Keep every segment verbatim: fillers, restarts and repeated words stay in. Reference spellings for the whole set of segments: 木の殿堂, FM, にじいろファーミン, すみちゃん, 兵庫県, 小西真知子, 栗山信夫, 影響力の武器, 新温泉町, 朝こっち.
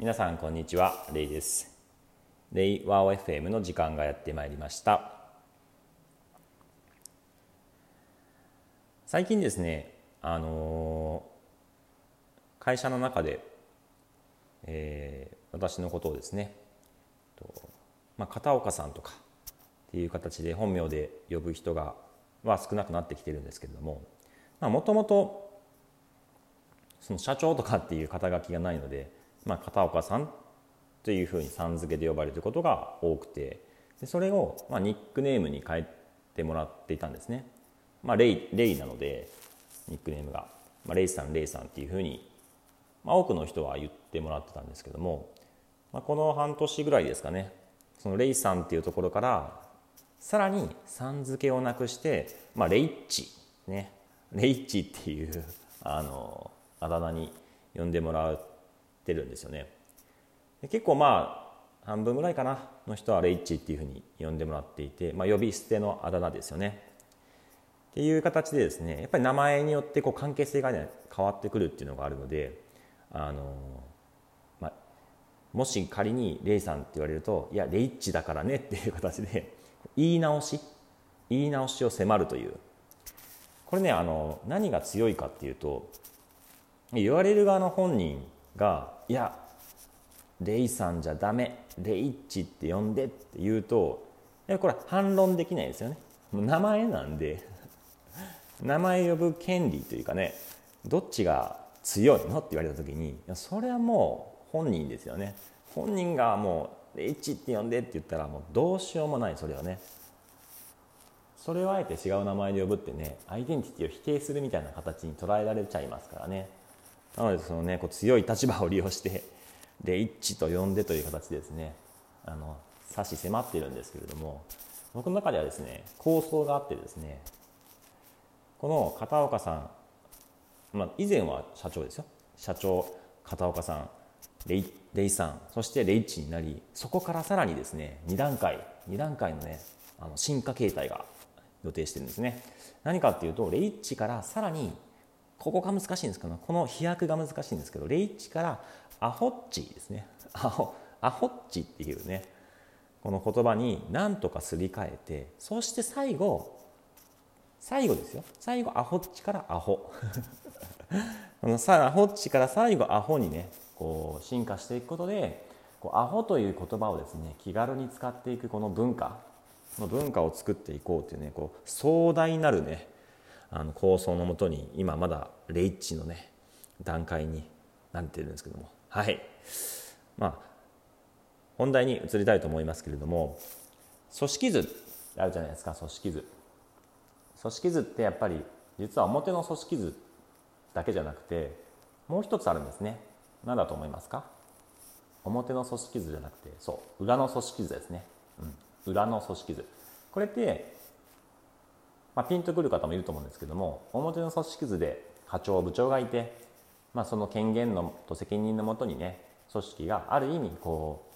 皆さんこんにちは、レイです。レイワオ エフエム の時間がやってまいりました。最近ですね、あのー、会社の中で、えー、私のことをですね、とまあ、片岡さんとかっていう形で本名で呼ぶ人がは少なくなってきてるんですけれども、もともとその社長とかっていう肩書きがないので、まあ、片岡さんというふうにさん付けで呼ばれることが多くて、でそれをまあニックネームに変えてもらっていたんですね。まあ、レイ、レイなのでニックネームが、まあ、レイさんレイさんっていうふうに、まあ、多くの人は言ってもらってたんですけども、まあ、この半年ぐらいですかね、そのレイさんっていうところからさらにさん付けをなくして、まあ、レイッチね、レイッチっていうあのあだ名に呼んでもらってるんですよね。で結構まあ半分ぐらいかなの人はレイッチっていうふうに呼んでもらっていて、まあ、呼び捨てのあだ名ですよねっていう形でですね、やっぱり名前によってこう関係性が、ね、変わってくるっていうのがあるので、あの、まあ、もし仮にレイさんって言われると、いやレイッチだからねっていう形で言い直し言い直しを迫るという、これね、あの何が強いかっていうと、言われる側の本人がいやレイさんじゃダメ、レイッチって呼んでって言うと、いやこれは反論できないですよね。もう名前なんで名前呼ぶ権利というかね、どっちが強いのって言われた時に、いやそれはもう本人ですよね。本人がもうレイッチって呼んでって言ったらもうどうしようもない。それはね、それをあえて違う名前で呼ぶってね、アイデンティティを否定するみたいな形に捉えられちゃいますからね。なのでそのね、こう強い立場を利用してレイッチと呼んでという形でですね、あの差し迫っているんですけれども、僕の中ではですね、構想があってですね、この片岡さん、まあ、以前は社長ですよ。社長、片岡さん、レイ、レイさん、そしてレイッチになり、そこからさらにですね、に段階、に段階のね、あの進化形態が予定してるんですね。何かっていうと、レイッチからさらに、ここが難しいんですけど、この飛躍が難しいんですけど、レイッチからアホッチですね。アホ、アホッチっていうね、この言葉に何とかすり替えて、そして最後、最後ですよ。最後アホッチからアホ。このさアホッチから最後アホにね、こう進化していくことで、こうアホという言葉をですね、気軽に使っていくこの文化、この文化を作っていこうというね、こう壮大なるね、あの構想のもとに今まだレイッチのね段階になっているんですけども、はい、まあ本題に移りたいと思いますけれども、組織図あるじゃないですか、組織図。組織図ってやっぱり実は表の組織図だけじゃなくてもう一つあるんですね。何だと思いますか？表の組織図じゃなくて、そう裏の組織図ですね、うん、裏の組織図。これって、まあ、ピンとくる方もいると思うんですけども、表の組織図で課長部長がいて、まあ、その権限のと責任のもとにね、組織がある意味こ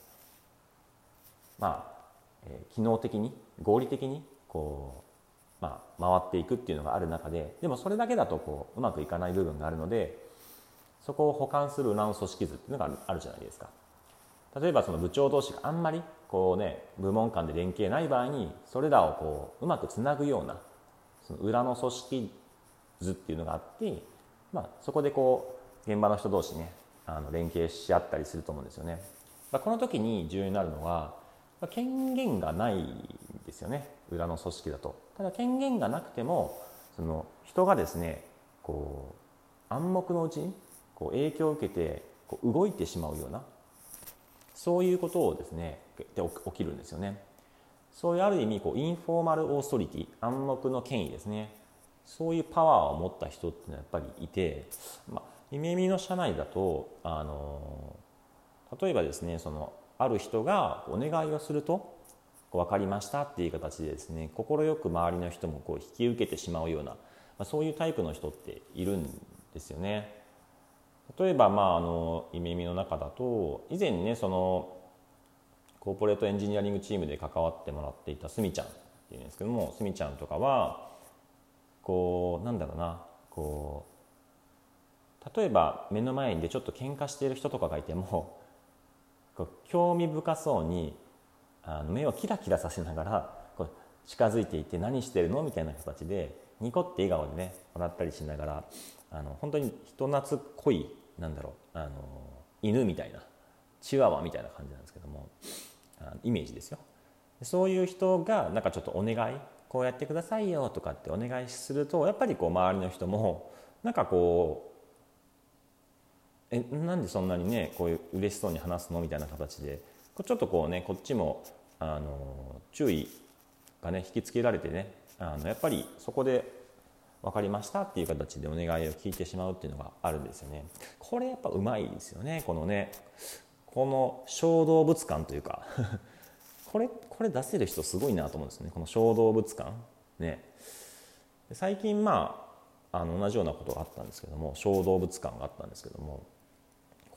う、まあ、えー、機能的に合理的にこうまあ、回っていくっていうのがある中で、でもそれだけだとこううまくいかない部分があるので、そこを補完する裏の組織図っていうのがある、あるじゃないですか。例えばその部長同士があんまりこうね、部門間で連携ない場合に、それらをこううまくつなぐようなその裏の組織図っていうのがあって、まあ、そこでこう現場の人同士ね、あの連携し合ったりすると思うんですよね。まあ、この時に重要になるのは、まあ、権限がないんですよね、裏の組織だと。ただ権限がなくても、その人がですね、こう暗黙のうちにこう影響を受けてこう動いてしまうような、そういうことをですね、で起きるんですよね。そういうある意味こうインフォーマルオーソリティ、暗黙の権威ですね。そういうパワーを持った人ってのはやっぱりいて、まあ、夢の社内だと、あの例えばですね、そのある人がお願いをすると、分かりましたっていう形でですね、心よく周りの人もこう引き受けてしまうような、まあ、そういうタイプの人っているんですよね。例えば、まあ、あのイメミの中だと、以前ね、そのコーポレートエンジニアリングチームで関わってもらっていたすみちゃんっていうんですけども、すみちゃんとかはこうなんだろうな、こう例えば目の前でちょっと喧嘩している人とかがいても、こう興味深そうにあの目をキラキラさせながらこう近づいていって何してるのみたいな形でニコって笑顔でね笑ったりしながらあの本当に人懐っこいなんだろうあの犬みたいなチワワみたいな感じなんですけどもあイメージですよ。そういう人がなんかちょっとお願いこうやってくださいよとかってお願いするとやっぱりこう周りの人もなんかこうえなんでそんなにねこういう嬉しそうに話すのみたいな形でちょっとこうねこっちもあの注意がね引きつけられてねあのやっぱりそこで分かりましたっていう形でお願いを聞いてしまうっていうのがあるんですよね。これやっぱうまいですよねこのねこの小動物感というかこれこれ出せる人すごいなと思うんですねこの小動物感ね。最近まあ、あの同じようなことがあったんですけども小動物感があったんですけども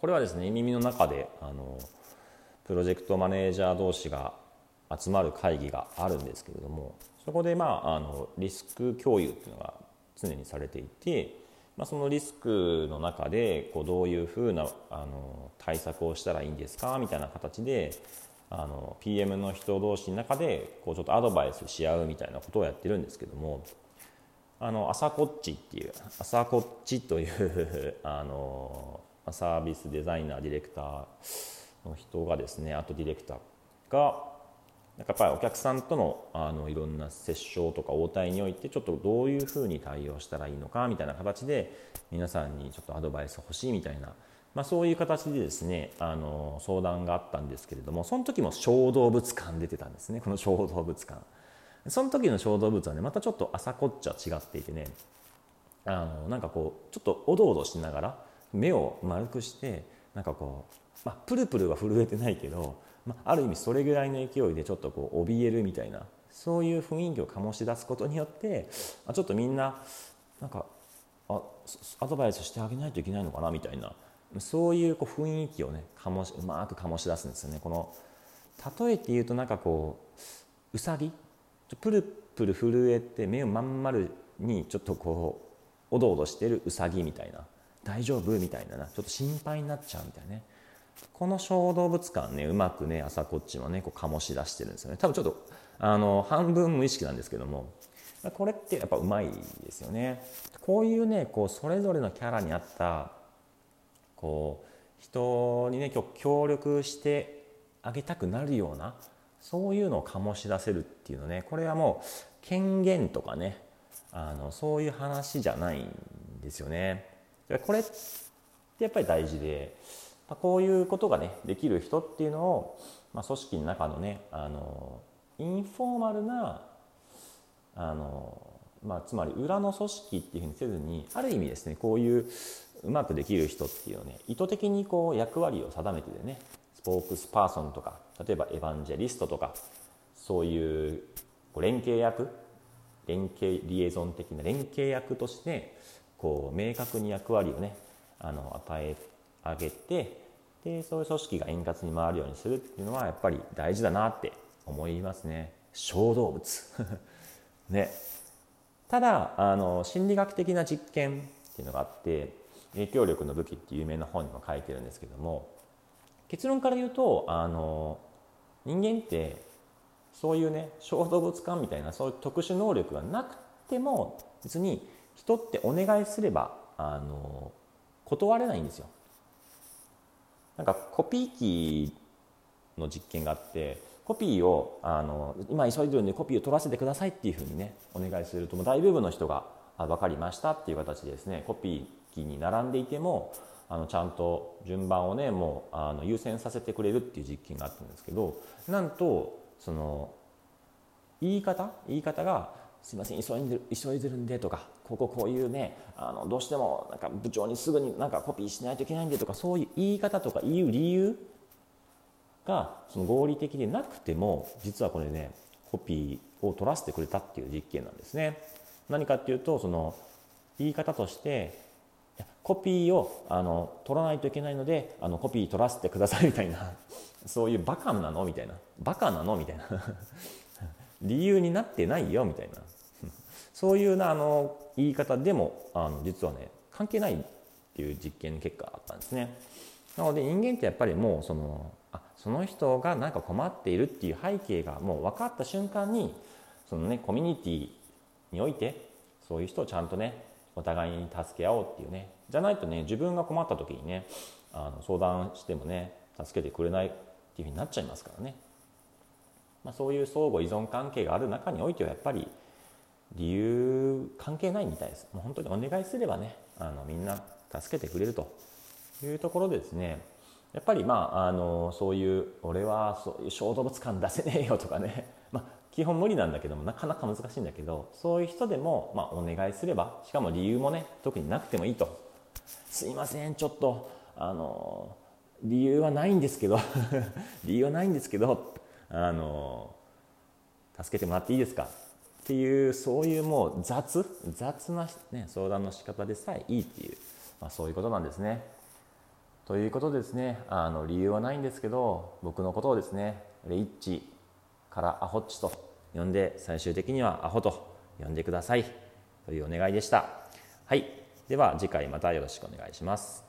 これはですね耳の中であのプロジェクトマネージャー同士が集まる会議があるんですけれどもそこでまああのリスク共有っていうのが常にされていて、まあ、そのリスクの中でこうどういうふうなあの対策をしたらいいんですかみたいな形であの ピーエム の人同士の中でこうちょっとアドバイスし合うみたいなことをやってるんですけどもあの朝こっちっていう朝こっちというあのサービスデザイナーディレクターの人がですねあとディレクターがなんかやっぱりお客さんと の, あのいろんな折衝とか応対においてちょっとどういうふうに対応したらいいのかみたいな形で皆さんにちょっとアドバイス欲しいみたいな、まあ、そういう形でですねあの相談があったんですけれどもその時も小動物感出てたんですねこの小動物感。その時の小動物はねまたちょっと朝こっちは違っていてねあのなんかこうちょっとおどおどしながら目を丸くしてなんかこう、まあ、プルプルは震えてないけどまあ、ある意味それぐらいの勢いでちょっとこう怯えるみたいなそういう雰囲気を醸し出すことによってあちょっとみんななんかあアドバイスしてあげないといけないのかなみたいなそういう、こう雰囲気をね醸しうまく醸し出すんですよね。この例えて言うとなんかこううさぎプルプル震えて目をまん丸にちょっとこうおどおどしてるうさぎみたいな大丈夫みたいななちょっと心配になっちゃうみたいなねこの小動物感ねうまくね朝こっちもねこう醸し出してるんですよね。多分ちょっとあの半分無意識なんですけどもこれってやっぱうまいですよね。こういうねこうそれぞれのキャラに合ったこう人にね協力してあげたくなるようなそういうのを醸し出せるっていうのねこれはもう権限とかねあのそういう話じゃないんですよね。これってやっぱり大事でこういうことがねできる人っていうのを、まあ、組織の中のねあのインフォーマルなあの、まあ、つまり裏の組織っていうふうにせずにある意味ですねこういううまくできる人っていうのをね意図的にこう役割を定めてでねスポークスパーソンとか例えばエヴァンジェリストとかそういう連携役連携リエゾン的な連携役としてこう明確に役割をねあの与えて上げてでそういう組織が円滑に回るようにするっていうのはやっぱり大事だなって思いますね。小動物ね。ただあの心理学的な実験っていうのがあって影響力の武器っていう有名な本にも書いてるんですけども結論から言うとあの人間ってそういうね小動物感みたいなそういう特殊能力がなくても別に人ってお願いすればあの断れないんですよ。なんかコピー機の実験があってコピーをあの今急いでるんでコピーを取らせてくださいっていうふうにねお願いするともう大部分の人があ分かりましたっていう形でですねコピー機に並んでいてもあのちゃんと順番をねもうあの優先させてくれるっていう実験があったんですけどなんとその言い方言い方がすいません急いでる急いでるんでとかこここういうねあのどうしてもなんか部長にすぐになんかコピーしないといけないんでとかそういう言い方とか言う理由がその合理的でなくても実はこれねコピーを取らせてくれたっていう実験なんですね。何かっていうとその言い方としてコピーをあの取らないといけないのであのコピー取らせてくださいみたいなそういうバカなのみたいなバカなのみたいな理由になってないよみたいなそういうなあの言い方でもあの実はね関係ないっていう実験結果だったんですね。なので人間ってやっぱりもうそのあその人が何か困っているっていう背景がもう分かった瞬間に、そのねコミュニティにおいてそういう人をちゃんとねお互いに助け合おうっていうね、じゃないとね自分が困った時にねあの相談してもね助けてくれないっていうふうになっちゃいますからね、まあ、そういう相互依存関係がある中においてはやっぱり理由関係ないみたいです。もう本当にお願いすればねあのみんな助けてくれるというところでですね、やっぱりまああのそういう俺はそういう小動物感出せねえよとかね、まあ、基本無理なんだけどもなかなか難しいんだけど、そういう人でも、まあ、お願いすれば、しかも理由もね特になくてもいいと。すいませんちょっとあの理由はないんですけど理由はないんですけどあの助けてもらっていいですかっていう、そういうもう雑雑な、ね、相談の仕方でさえいいっていう、まあ、そういうことなんですね。ということでですね、あの理由はないんですけど僕のことをですねレイッチからアホッチと呼んで、最終的にはアホと呼んでくださいというお願いでした。はい、では次回またよろしくお願いします。